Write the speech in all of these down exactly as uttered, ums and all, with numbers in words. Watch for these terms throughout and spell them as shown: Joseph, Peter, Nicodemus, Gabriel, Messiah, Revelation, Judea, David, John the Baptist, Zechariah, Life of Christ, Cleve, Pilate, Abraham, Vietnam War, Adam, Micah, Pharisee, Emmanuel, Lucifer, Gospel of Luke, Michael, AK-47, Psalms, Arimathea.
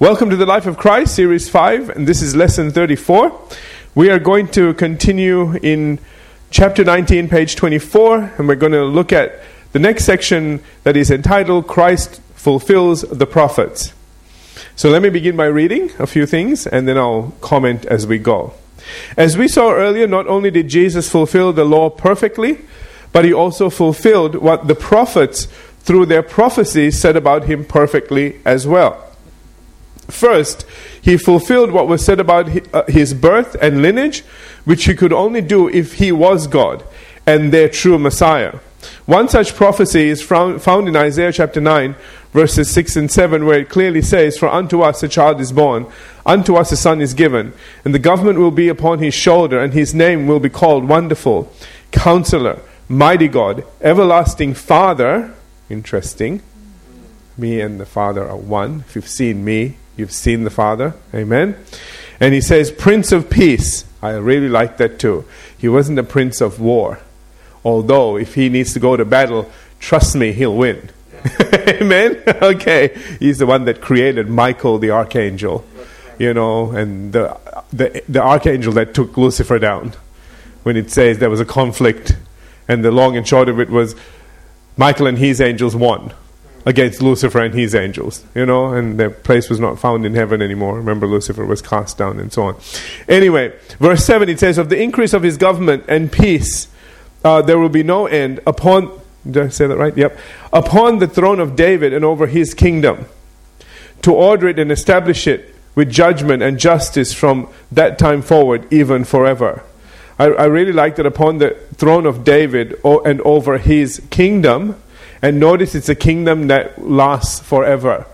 Welcome to the Life of Christ, Series five, and this is Lesson thirty-four. We are going to continue in Chapter nineteen, page twenty-four, and we're going to look at the next section that is entitled, Christ Fulfills the Prophets. So let me begin by reading a few things, and then I'll comment as we go. As we saw earlier, not only did Jesus fulfill the law perfectly, but he also fulfilled what the prophets, through their prophecies, said about him perfectly as well. First, he fulfilled what was said about his birth and lineage, which he could only do if he was God and their true Messiah. One such prophecy is found in Isaiah chapter nine, verses six and seven, where it clearly says, "For unto us a child is born, unto us a son is given, and the government will be upon his shoulder, and his name will be called Wonderful, Counselor, Mighty God, Everlasting Father." Interesting. Me and the Father are one. If you've seen me, you've seen the Father. Amen. And he says, Prince of Peace. I really like that too. He wasn't a prince of war. Although, if he needs to go to battle, trust me, he'll win. Yeah. Amen? Okay. He's the one that created Michael, the archangel. You know, and the, the the archangel that took Lucifer down. When it says there was a conflict. And the long and short of it was, Michael and his angels won against Lucifer and his angels, you know, and their place was not found in heaven anymore. Remember, Lucifer was cast down and so on. Anyway, verse seven, it says, "Of the increase of his government and peace, uh, there will be no end upon," did I say that right? Yep. "Upon the throne of David and over his kingdom, to order it and establish it with judgment and justice from that time forward, even forever." I, I really like that, upon the throne of David and over his kingdom. And notice it's a kingdom that lasts forever.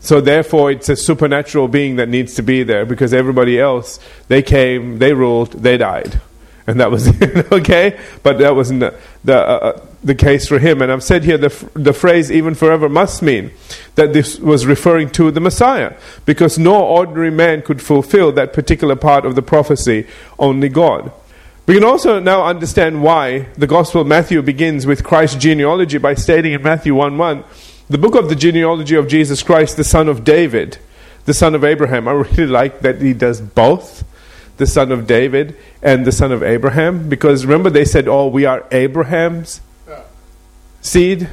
So therefore it's a supernatural being that needs to be there, because everybody else, they came, they ruled, they died. And that was it, okay? But that wasn't the, the, uh, the case for him. And I've said here the, f- the phrase "even forever" must mean that this was referring to the Messiah, because no ordinary man could fulfill that particular part of the prophecy, only God. We can also now understand why the Gospel of Matthew begins with Christ's genealogy by stating in Matthew one one, "The book of the genealogy of Jesus Christ, the son of David, the son of Abraham." I really like that he does both, the son of David and the son of Abraham, because remember they said, "Oh, we are Abraham's seed."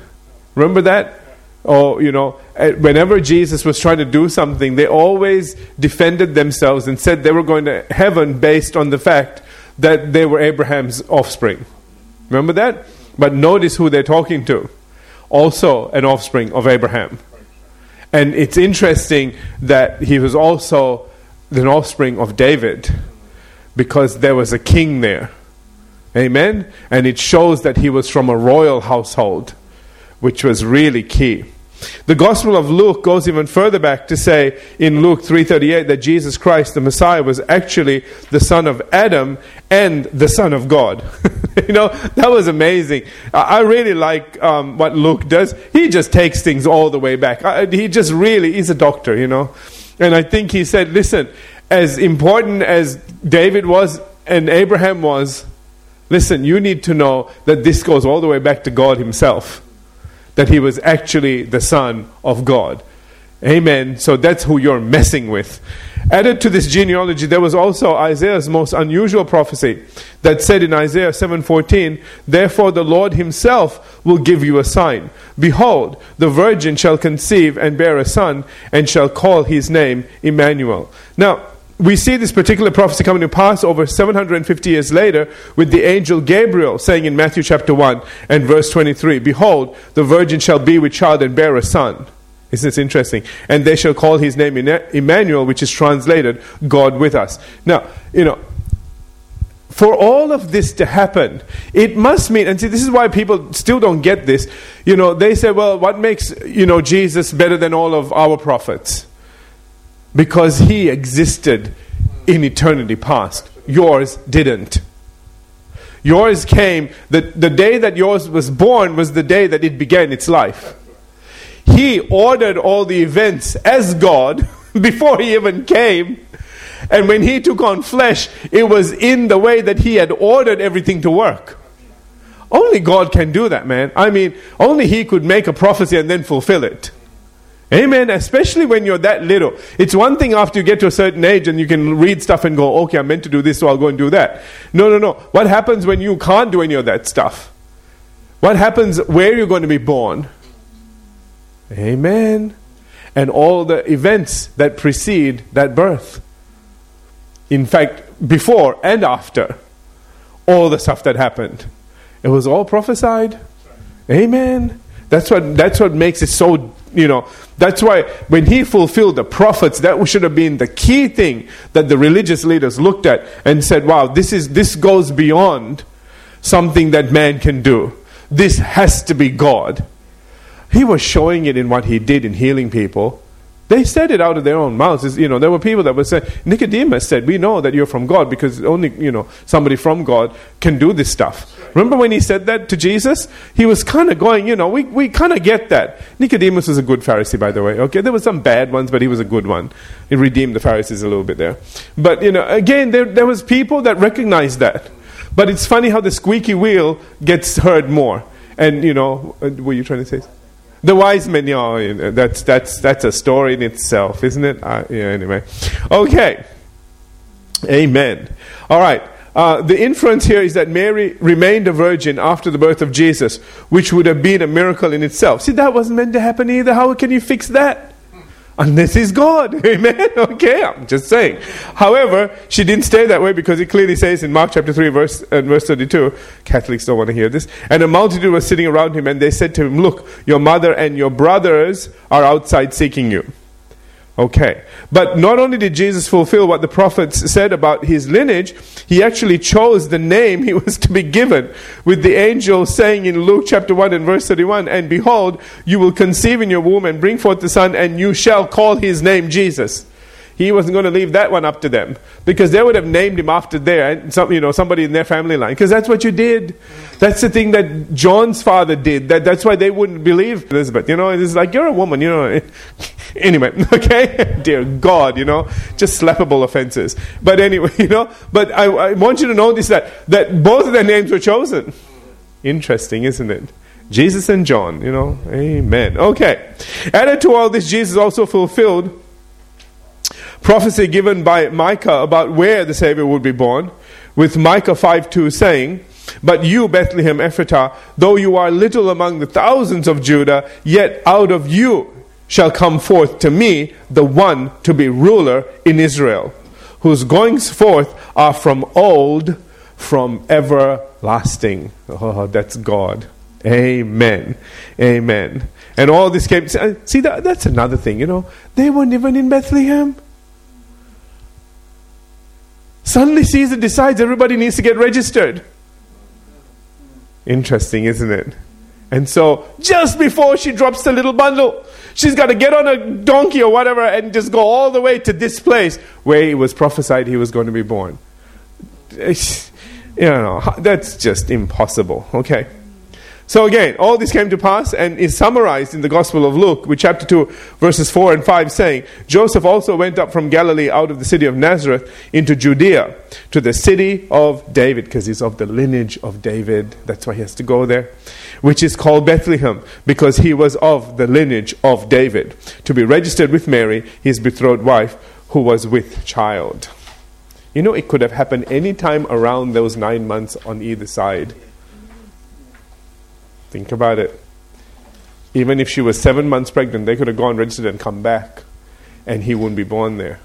Remember that? Or, you know, whenever Jesus was trying to do something, they always defended themselves and said they were going to heaven based on the fact that they were Abraham's offspring. Remember that? But notice who they're talking to. Also an offspring of Abraham. And it's interesting that he was also an offspring of David, because there was a king there. Amen? And it shows that he was from a royal household, which was really key. The Gospel of Luke goes even further back to say in Luke three thirty-eight that Jesus Christ, the Messiah, was actually the son of Adam and the son of God. You know, that was amazing. I really like um, what Luke does. He just takes things all the way back. I, he just really is a doctor, you know. And I think he said, listen, as important as David was and Abraham was, listen, you need to know that this goes all the way back to God himself. That he was actually the Son of God. Amen. So that's who you're messing with. Added to this genealogy, there was also Isaiah's most unusual prophecy that said in Isaiah seven fourteen, "Therefore the Lord himself will give you a sign. Behold, the virgin shall conceive and bear a son, and shall call his name Emmanuel." Now, we see this particular prophecy coming to pass over seven hundred fifty years later, with the angel Gabriel saying in Matthew chapter one and verse twenty-three, "Behold, the virgin shall be with child and bear a son." Isn't this interesting? "And they shall call his name Emmanuel," which is translated, "God with us." Now, you know, for all of this to happen, it must mean, and see, this is why people still don't get this. You know, they say, well, what makes, you know, Jesus better than all of our prophets? Because he existed in eternity past. Yours didn't. Yours came, the, the day that yours was born was the day that it began its life. He ordered all the events as God before he even came. And when he took on flesh, it was in the way that he had ordered everything to work. Only God can do that, man. I mean, only he could make a prophecy and then fulfill it. Amen. Especially when you're that little. It's one thing after you get to a certain age and you can read stuff and go, okay, I'm meant to do this, so I'll go and do that. No, no, no. What happens when you can't do any of that stuff? What happens where you're going to be born? Amen. And all the events that precede that birth. In fact, before and after. All the stuff that happened. It was all prophesied. Amen. That's what, that's what makes it so, you know, that's why when he fulfilled the prophets, that should have been the key thing that the religious leaders looked at and said, wow, this is this goes beyond something that man can do. This has to be God. He was showing it in what he did in healing people. They said it out of their own mouths. It's, you know, there were people that were saying, Nicodemus said, we know that you're from God because only, you know, somebody from God can do this stuff. Remember when he said that to Jesus? He was kind of going, you know, we, we kind of get that. Nicodemus was a good Pharisee, by the way. Okay, there were some bad ones, but he was a good one. He redeemed the Pharisees a little bit there. But, you know, again, there, there was people that recognized that. But it's funny how the squeaky wheel gets heard more. And, you know, were you trying to say something? The wise men, you know, that's, that's, that's a story in itself, isn't it? Uh, yeah, anyway. Okay. Amen. All right. Uh, the inference here is that Mary remained a virgin after the birth of Jesus, which would have been a miracle in itself. See, that wasn't meant to happen either. How can you fix that? Unless he's God. Amen? Okay, I'm just saying. However, she didn't stay that way because it clearly says in Mark chapter three, verse and verse thirty-two, Catholics don't want to hear this, and a multitude was sitting around him, and they said to him, look, your mother and your brothers are outside seeking you. Okay. But not only did Jesus fulfill what the prophets said about his lineage, he actually chose the name he was to be given, with the angel saying in Luke chapter one and verse thirty-one, and behold, you will conceive in your womb and bring forth the son, and you shall call his name Jesus. He wasn't going to leave that one up to them, because they would have named him after their, some, you know, somebody in their family line, because that's what you did. That's the thing that John's father did. That that's why they wouldn't believe Elizabeth. You know, it's like you're a woman. You know, anyway, okay, dear God, you know, just slappable offenses. But anyway, you know, but I, I want you to notice that that both of their names were chosen. Interesting, isn't it? Jesus and John. You know, amen. Okay, added to all this, Jesus also fulfilled prophecy given by Micah about where the Savior would be born, with Micah five two saying, but you, Bethlehem Ephrathah, though you are little among the thousands of Judah, yet out of you shall come forth to me the one to be ruler in Israel, whose goings forth are from old, from everlasting. Oh, that's God. Amen. Amen. And all this came... See, that, that's another thing, you know. They weren't even in Bethlehem. Suddenly Caesar decides everybody needs to get registered. Interesting, isn't it? And so, just before she drops the little bundle, she's got to get on a donkey or whatever and just go all the way to this place where it was prophesied he was going to be born. You know, that's just impossible, okay? So again, all this came to pass and is summarized in the Gospel of Luke with chapter two, verses four and five saying, Joseph also went up from Galilee out of the city of Nazareth into Judea to the city of David, because he's of the lineage of David. That's why he has to go there, which is called Bethlehem, because he was of the lineage of David, to be registered with Mary, his betrothed wife, who was with child. You know, it could have happened any time around those nine months on either side. Think about it. Even if she was seven months pregnant, they could have gone registered and come back, and he wouldn't be born there.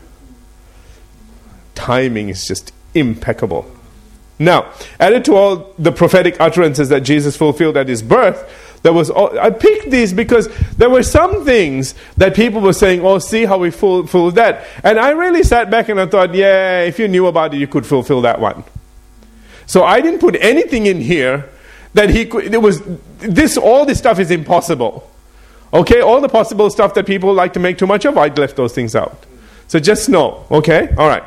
Timing is just impeccable. Now, added to all the prophetic utterances that Jesus fulfilled at his birth, there was all, I picked these because there were some things that people were saying, oh, see how we fulfilled that. And I really sat back and I thought, yeah, if you knew about it, you could fulfill that one. So I didn't put anything in here that he could, it was this, all this stuff is impossible. Okay, all the possible stuff that people like to make too much of, I'd left those things out. So just know, okay? All right.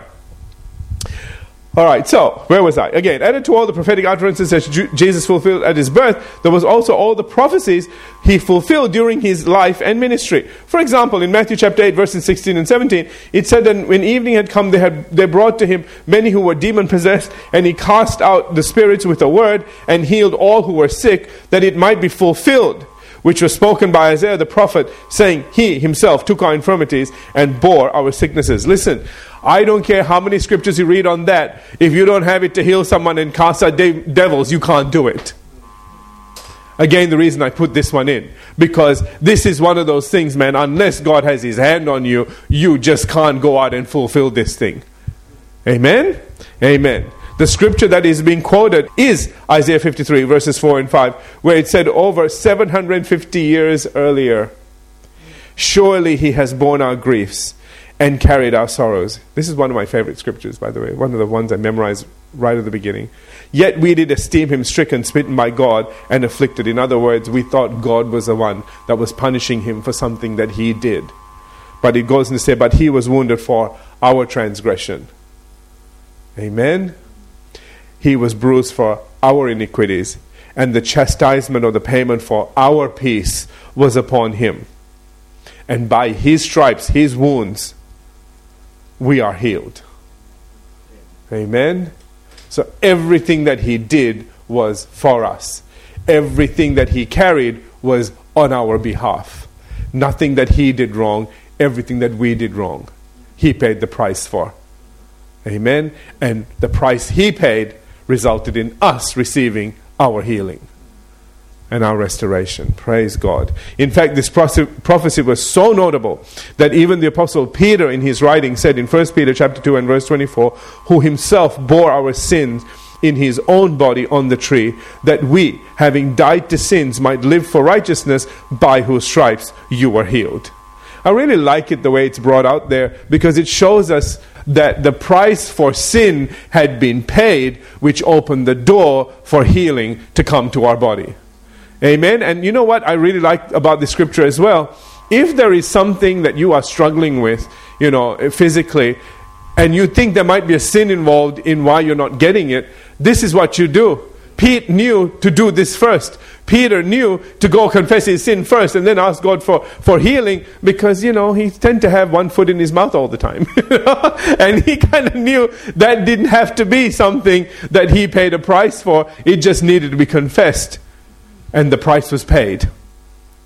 All right, so where was I? Again, added to all the prophetic utterances that Jesus fulfilled at his birth, there was also all the prophecies he fulfilled during his life and ministry. For example, in Matthew chapter eight, verses sixteen and seventeen, it said that when evening had come, they had they brought to him many who were demon-possessed, and he cast out the spirits with a word and healed all who were sick, that it might be fulfilled, which was spoken by Isaiah the prophet, saying, He himself took our infirmities and bore our sicknesses. Listen, I don't care how many scriptures you read on that. If you don't have it to heal someone and cast out de- devils, you can't do it. Again, the reason I put this one in, because this is one of those things, man, unless God has his hand on you, you just can't go out and fulfill this thing. Amen? Amen. The scripture that is being quoted is Isaiah fifty-three, verses four and five, where it said over seven hundred fifty years earlier, surely he has borne our griefs and carried our sorrows. This is one of my favorite scriptures, by the way, one of the ones I memorized right at the beginning. Yet we did esteem him stricken, smitten by God, and afflicted. In other words, we thought God was the one that was punishing him for something that he did. But it goes on to say, but he was wounded for our transgression. Amen? He was bruised for our iniquities, and the chastisement or the payment for our peace was upon him. And by his stripes, his wounds, we are healed. Amen? So everything that he did was for us. Everything that he carried was on our behalf. Nothing that he did wrong, everything that we did wrong, he paid the price for. Amen? And the price he paid resulted in us receiving our healing and our restoration. Praise God. In fact, this prophecy was so notable that even the Apostle Peter in his writing said in First Peter chapter two and verse twenty-four, who himself bore our sins in his own body on the tree, that we, having died to sins, might live for righteousness, by whose stripes you were healed. I really like it the way it's brought out there, because it shows us that the price for sin had been paid, which opened the door for healing to come to our body. Amen? And you know what I really like about the scripture as well? If there is something that you are struggling with, you know, physically, and you think there might be a sin involved in why you're not getting it, this is what you do. Pete knew to do this first. Peter knew to go confess his sin first and then ask God for, for healing, because, you know, he tended to have one foot in his mouth all the time. And he kind of knew that didn't have to be something that he paid a price for. It just needed to be confessed. And the price was paid.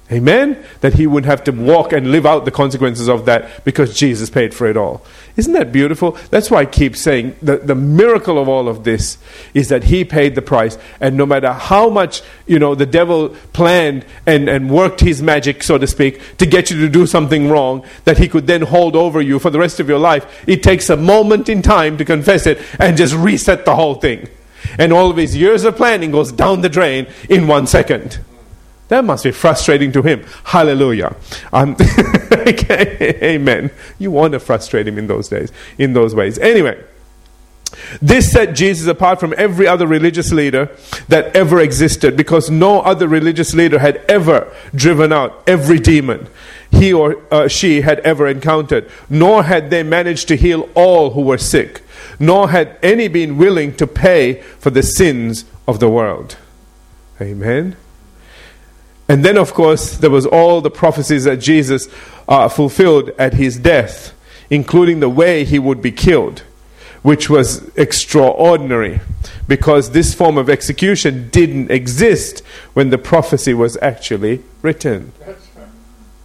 Amen? That he would have to walk and live out the consequences of that, because Jesus paid for it all. Isn't that beautiful? That's why I keep saying that the miracle of all of this is that he paid the price, and no matter how much, you know, the devil planned and, and worked his magic, so to speak, to get you to do something wrong that he could then hold over you for the rest of your life, it takes a moment in time to confess it and just reset the whole thing. And all of his years of planning goes down the drain in one second. That must be frustrating to him. Hallelujah. Um, okay, amen. You want to frustrate him in those days, in those ways. Anyway, this set Jesus apart from every other religious leader that ever existed, because no other religious leader had ever driven out every demon he or uh, she had ever encountered, nor had they managed to heal all who were sick, nor had any been willing to pay for the sins of the world. Amen. And then, of course, there was all the prophecies that Jesus uh, fulfilled at his death, including the way he would be killed, which was extraordinary, because this form of execution didn't exist when the prophecy was actually written.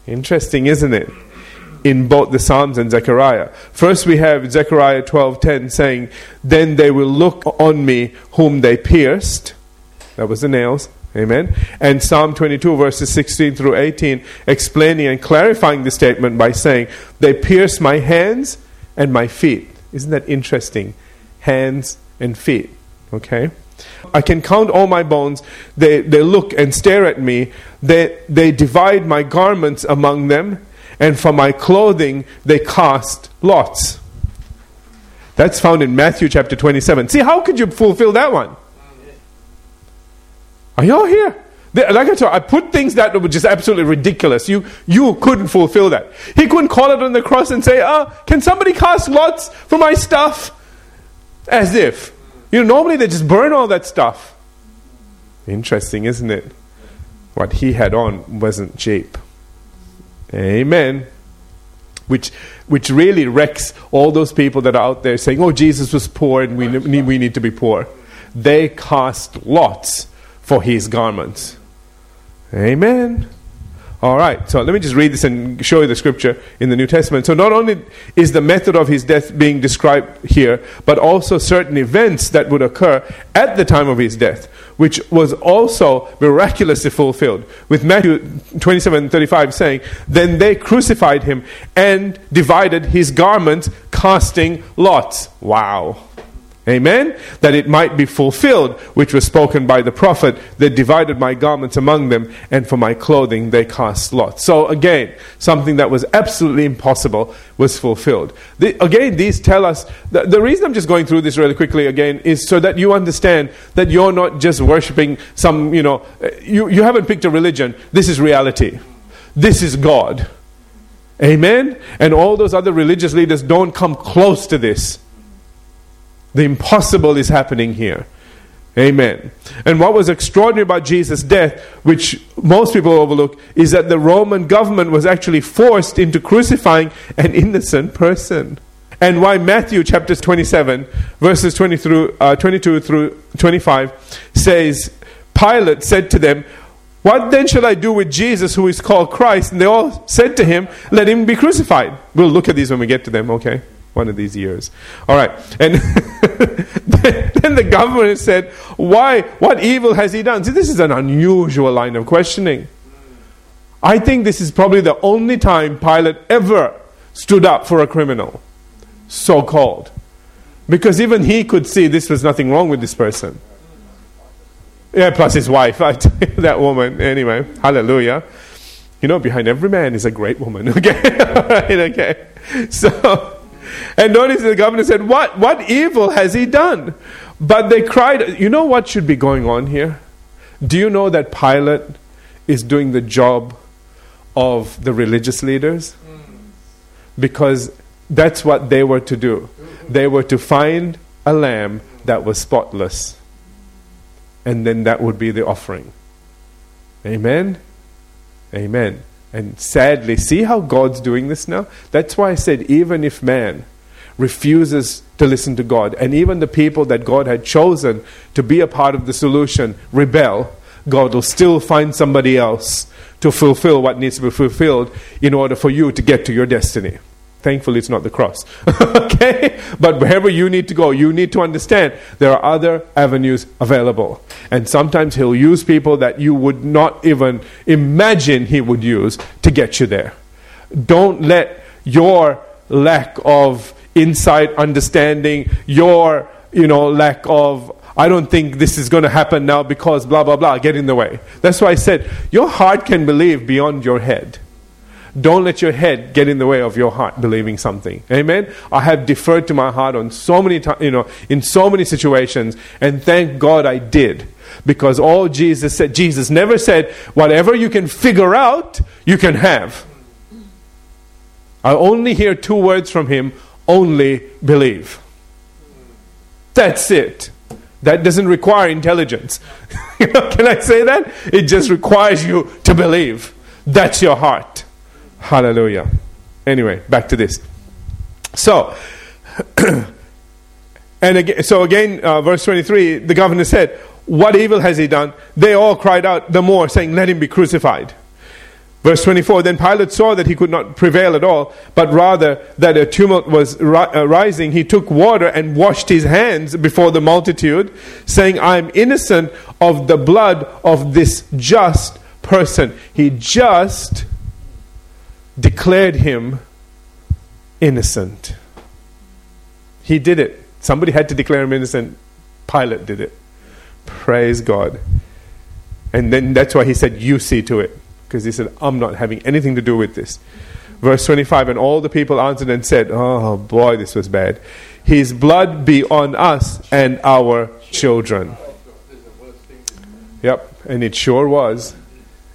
Interesting, isn't it? In both the Psalms and Zechariah. First we have Zechariah twelve ten saying, then they will look on me whom they pierced. That was the nails. Amen. And Psalm twenty-two verses sixteen through eighteen explaining and clarifying the statement by saying, they pierced my hands and my feet. Isn't that interesting? Hands and feet. Okay. I can count all my bones. They they look and stare at me. They they divide my garments among them. And for my clothing, they cast lots. That's found in Matthew chapter twenty-seven. See, how could you fulfill that one? Are you all here? They, like I told you, I put things that were just absolutely ridiculous. You you couldn't fulfill that. He couldn't call it on the cross and say, "Ah, oh, can somebody cast lots for my stuff?" As if. You know, normally they just burn all that stuff. Interesting, isn't it? What he had on wasn't cheap. Amen. Which which really wrecks all those people that are out there saying, oh, Jesus was poor and we need, we need to be poor. They cast lots for his garments. Amen. All right, so let me just read this and show you the scripture in the New Testament. So not only is the method of his death being described here, but also certain events that would occur at the time of his death, which was also miraculously fulfilled, with Matthew twenty-seven thirty-five saying, "Then they crucified him and divided his garments, casting lots." Wow. Amen? "That it might be fulfilled, which was spoken by the prophet, they divided my garments among them, and for my clothing they cast lots." So again, something that was absolutely impossible was fulfilled. The, again, these tell us, the, the reason I'm just going through this really quickly again, is so that you understand that you're not just worshipping some, you know, you, you haven't picked a religion, this is reality. This is God. Amen? And all those other religious leaders don't come close to this. The impossible is happening here. Amen. And what was extraordinary about Jesus' death, which most people overlook, is that the Roman government was actually forced into crucifying an innocent person. And why Matthew chapter twenty-seven, verses twenty through, uh, twenty-two through twenty-five, says, "Pilate said to them, 'What then shall I do with Jesus who is called Christ?' And they all said to him, 'Let him be crucified.'" We'll look at these when we get to them, okay? One of these years. All right. And then the government said, "Why? What evil has he done?" See, this is an unusual line of questioning. I think this is probably the only time Pilate ever stood up for a criminal, so-called. Because even he could see this was nothing wrong with this person. Yeah, plus his wife. I tell you, that woman. Anyway, hallelujah. You know, behind every man is a great woman. Okay? All right, okay. So... And notice the governor said, what, what evil has he done? But they cried. You know what should be going on here? Do you know that Pilate is doing the job of the religious leaders? Because that's what they were to do. They were to find a lamb that was spotless. And then that would be the offering. Amen? Amen. And sadly, see how God's doing this now? That's why I said, even if man refuses to listen to God, and even the people that God had chosen to be a part of the solution rebel, God will still find somebody else to fulfill what needs to be fulfilled in order for you to get to your destiny. Thankfully, it's not the cross. Okay? But wherever you need to go, you need to understand there are other avenues available. And sometimes he'll use people that you would not even imagine he would use to get you there. Don't let your lack of insight, understanding, your, you know, lack of, I don't think this is going to happen now because blah, blah, blah, get in the way. That's why I said, your heart can believe beyond your head. Don't let your head get in the way of your heart believing something. Amen? I have deferred to my heart on so many times, you know, in so many situations, and thank God I did. Because all Jesus said, Jesus never said, whatever you can figure out, you can have. I only hear two words from him, only believe. That's it. That doesn't require intelligence. Can I say that? It just requires you to believe. That's your heart. Hallelujah. Anyway, back to this. So, and again, so again, uh, verse twenty-three, the governor said, "What evil has he done?" They all cried out the more, saying, "Let him be crucified." Verse twenty-four, then Pilate saw that he could not prevail at all, but rather that a tumult was ri- uh, rising. He took water and washed his hands before the multitude, saying, "I am innocent of the blood of this just person." He just... declared him innocent. He did it. Somebody had to declare him innocent. Pilate did it. Praise God. And then that's why he said, "You see to it." Because he said, "I'm not having anything to do with this." Verse twenty-five, and all the people answered and said, "Oh boy, this was bad. His blood be on us and our children." Yep, and it sure was.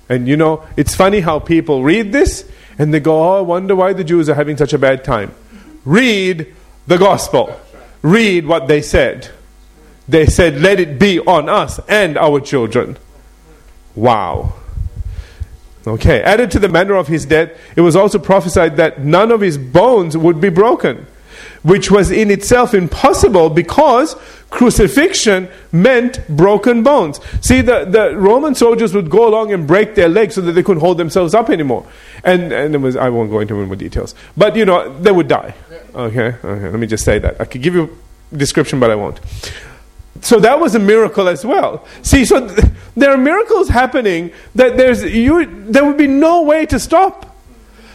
And you know, it's funny how people read this and they go, "Oh, I wonder why the Jews are having such a bad time." Read the gospel. Read what they said. They said, "Let it be on us and our children." Wow. Okay. Added to the manner of his death, it was also prophesied that none of his bones would be broken. which was in itself impossible because crucifixion meant broken bones. See, the, the Roman soldiers would go along and break their legs so that they couldn't hold themselves up anymore. And and it was, I won't go into more details. But, you know, they would die. Okay, okay, let me just say that. I could give you a description, but I won't. So that was a miracle as well. See, so th- there are miracles happening that there's you. There would be no way to stop.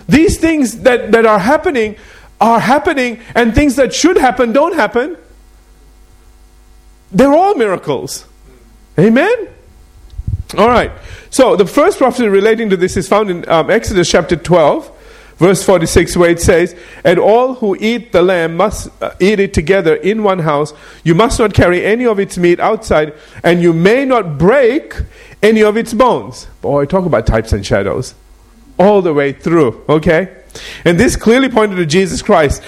These things that, that are happening are happening, and things that should happen don't happen. They're all miracles. Amen? Alright. So the first prophecy relating to this is found in um, Exodus chapter twelve. Verse forty-six, where it says, "And all who eat the lamb must uh, eat it together in one house. You must not carry any of its meat outside, and you may not break any of its bones." Boy, talk about types and shadows. All the way through, okay? And this clearly pointed to Jesus Christ,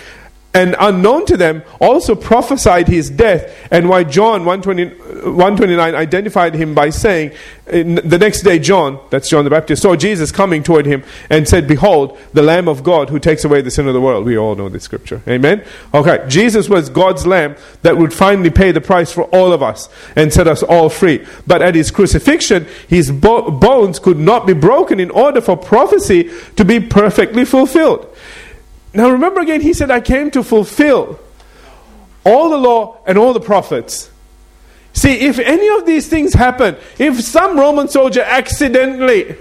and unknown to them, also prophesied his death, and why John one twenty-nine identified him by saying, "The next day John," that's John the Baptist, "saw Jesus coming toward him and said, 'Behold, the Lamb of God who takes away the sin of the world.'" We all know this scripture. Amen? Okay, Jesus was God's Lamb that would finally pay the price for all of us and set us all free. But at his crucifixion, his bo- bones could not be broken in order for prophecy to be perfectly fulfilled. Now remember again, he said, "I came to fulfill all the law and all the prophets." See, if any of these things happen, if some Roman soldier accidentally,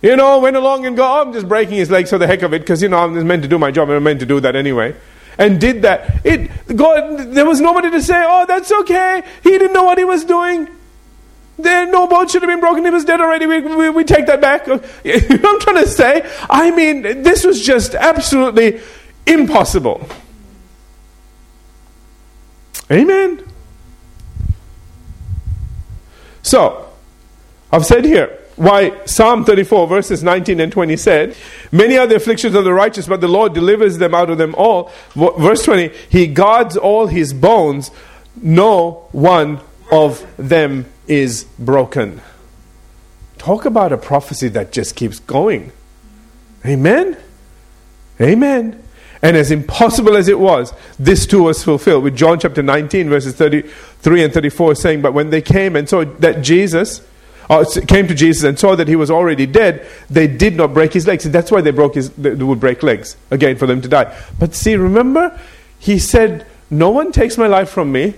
you know, went along and go, "Oh, I'm just breaking his legs for the heck of it, because, you know, I'm just meant to do my job, and I'm meant to do that anyway," and did that, it God, there was nobody to say, "Oh, that's okay, he didn't know what he was doing. There, no bones should have been broken. He was dead already. We, we, we take that back." You know what I'm trying to say? I mean, this was just absolutely impossible. Amen. So, I've said here why Psalm thirty-four verses nineteen and twenty said, "Many are the afflictions of the righteous, but the Lord delivers them out of them all." Verse twenty, "He guards all his bones. No one of them is broken." Talk about a prophecy that just keeps going. Amen? Amen. And as impossible as it was, this too was fulfilled, with John chapter nineteen verses thirty-three and thirty-four saying, "But when they came and saw that Jesus, uh, came to Jesus and saw that he was already dead, they did not break his legs." And that's why they broke his, they would break legs, again, for them to die. But see, remember, he said, "No one takes my life from me.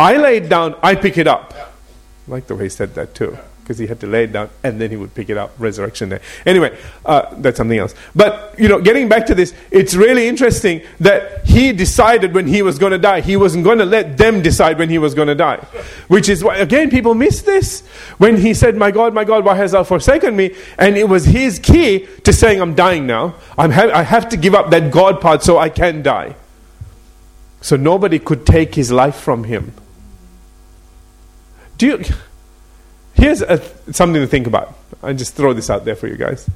I lay it down, I pick it up." Yeah. I like the way he said that too, because he had to lay it down and then he would pick it up. Resurrection day. Anyway, uh, that's something else. But, you know, getting back to this, it's really interesting that he decided when he was going to die. He wasn't going to let them decide when he was going to die. Which is why, again, people miss this. When he said, "My God, my God, why hast thou forsaken me?" And it was his key to saying, "I'm dying now. I'm ha- I have to give up that God part so I can die." So nobody could take his life from him. Do you, here's a, something to think about. I just throw this out there for you guys.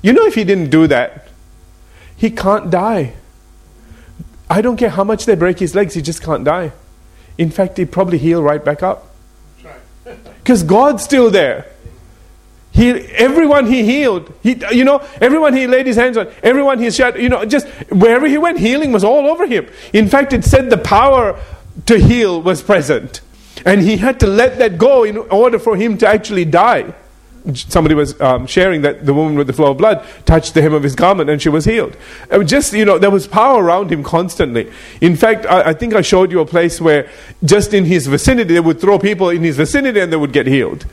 You know, if he didn't do that, he can't die. I don't care how much they break his legs, he just can't die. In fact, he'd probably heal right back up. Because God's still there. He, everyone he healed, he, you know, everyone he laid his hands on, everyone he shouted, you know, just wherever he went, healing was all over him. In fact, it said the power to heal was present. And he had to let that go in order for him to actually die. Somebody was um, sharing that the woman with the flow of blood touched the hem of his garment and she was healed. It was just, you know, there was power around him constantly. In fact, I, I think I showed you a place where just in his vicinity, they would throw people in his vicinity and they would get healed.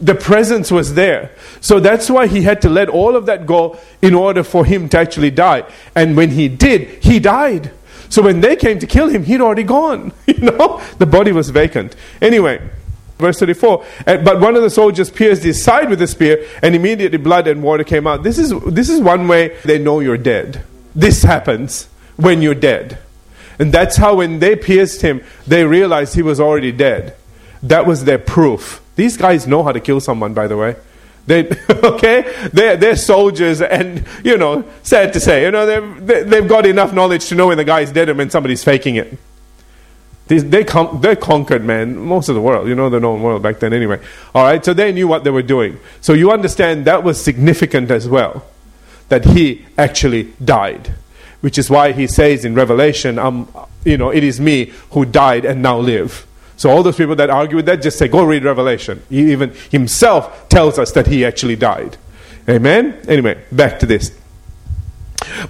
The presence was there. So that's why he had to let all of that go in order for him to actually die. And when he did, he died. So when they came to kill him, he'd already gone. You know, the body was vacant. Anyway, verse thirty-four. "But one of the soldiers pierced his side with a spear, and immediately blood and water came out." This is this is one way they know you're dead. This happens when you're dead, and that's how when they pierced him, they realized he was already dead. That was their proof. These guys know how to kill someone, by the way. They okay, they're, they're soldiers, and, you know, sad to say, you know, they've they've got enough knowledge to know when the guy's dead and when somebody's faking it. These, they con- they conquered, man, most of the world, you know, the known world back then anyway. All right, so they knew what they were doing. So you understand that was significant as well, that he actually died. Which is why he says in Revelation, um, you know, it is me who died and now live. So all those people that argue with that, just say, go read Revelation. He even himself tells us that he actually died. Amen? Anyway, back to this.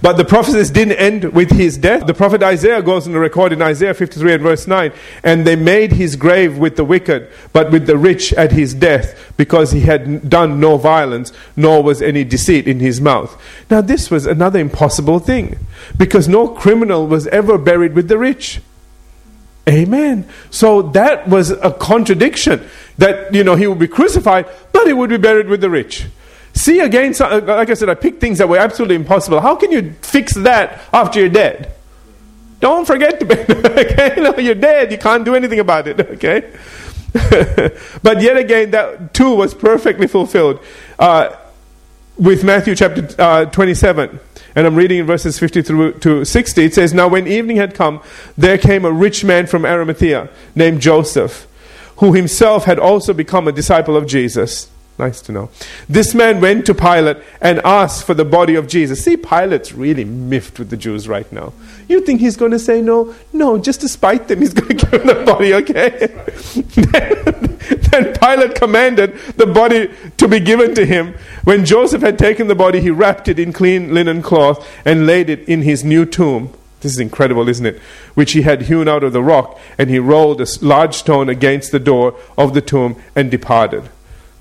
But the prophecies didn't end with his death. The prophet Isaiah goes on to record in Isaiah fifty-three and verse nine, and they made his grave with the wicked, but with the rich at his death, because he had done no violence, nor was any deceit in his mouth. Now this was another impossible thing, because no criminal was ever buried with the rich. Amen. So that was a contradiction, that, you know, he would be crucified, but he would be buried with the rich. See, again, so, like I said, I picked things that were absolutely impossible. How can you fix that after you're dead? Don't forget to be okay? No, you're dead. You can't do anything about it. Okay, but yet again, that too was perfectly fulfilled uh, with Matthew chapter uh, twenty-seven. And I'm reading in verses fifty through to sixty. It says, "Now when evening had come, there came a rich man from Arimathea named Joseph, who himself had also become a disciple of Jesus." Nice to know. This man went to Pilate and asked for the body of Jesus. See, Pilate's really miffed with the Jews right now. You think he's going to say no? No, just to spite them, he's going to give them the body, okay? Then, then Pilate commanded the body to be given to him. When Joseph had taken the body, he wrapped it in clean linen cloth and laid it in his new tomb. This is incredible, isn't it? Which he had hewn out of the rock, and he rolled a large stone against the door of the tomb and departed.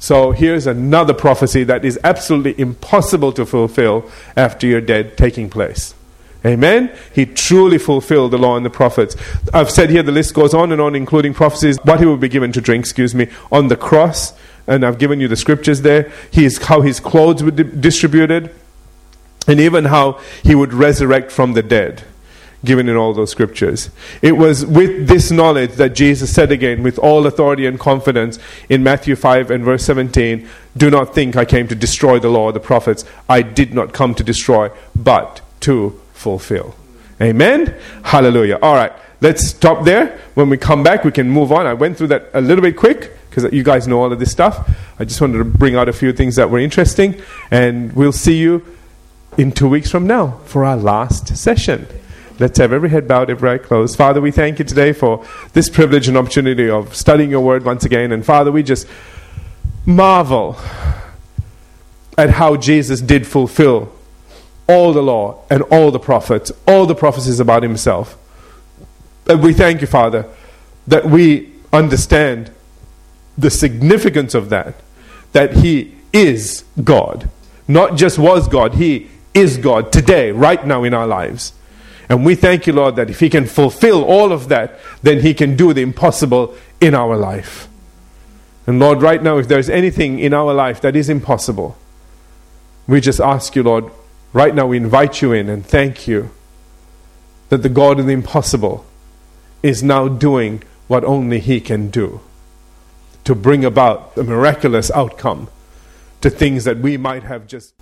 So here's another prophecy that is absolutely impossible to fulfill after you're dead taking place. Amen? He truly fulfilled the law and the prophets. I've said here the list goes on and on, including prophecies, what he will be given to drink, excuse me, on the cross. And I've given you the scriptures there. He is, how his clothes were di- distributed. And even how he would resurrect from the dead. Given in all those scriptures. It was with this knowledge that Jesus said again, with all authority and confidence, in Matthew five and verse seventeen, "Do not think I came to destroy the law or the prophets. I did not come to destroy, but to fulfill." Amen? Hallelujah. All right, let's stop there. When we come back, we can move on. I went through that a little bit quick, because you guys know all of this stuff. I just wanted to bring out a few things that were interesting. And we'll see you in two weeks from now for our last session. Let's have every head bowed, every eye closed. Father, we thank you today for this privilege and opportunity of studying your word once again. And Father, we just marvel at how Jesus did fulfill all the law and all the prophets, all the prophecies about himself. And we thank you, Father, that we understand the significance of that, that he is God. Not just was God, he is God today, right now in our lives. And we thank you, Lord, that if he can fulfill all of that, then he can do the impossible in our life. And Lord, right now, if there's anything in our life that is impossible, we just ask you, Lord, right now we invite you in and thank you that the God of the impossible is now doing what only he can do to bring about a miraculous outcome to things that we might have just...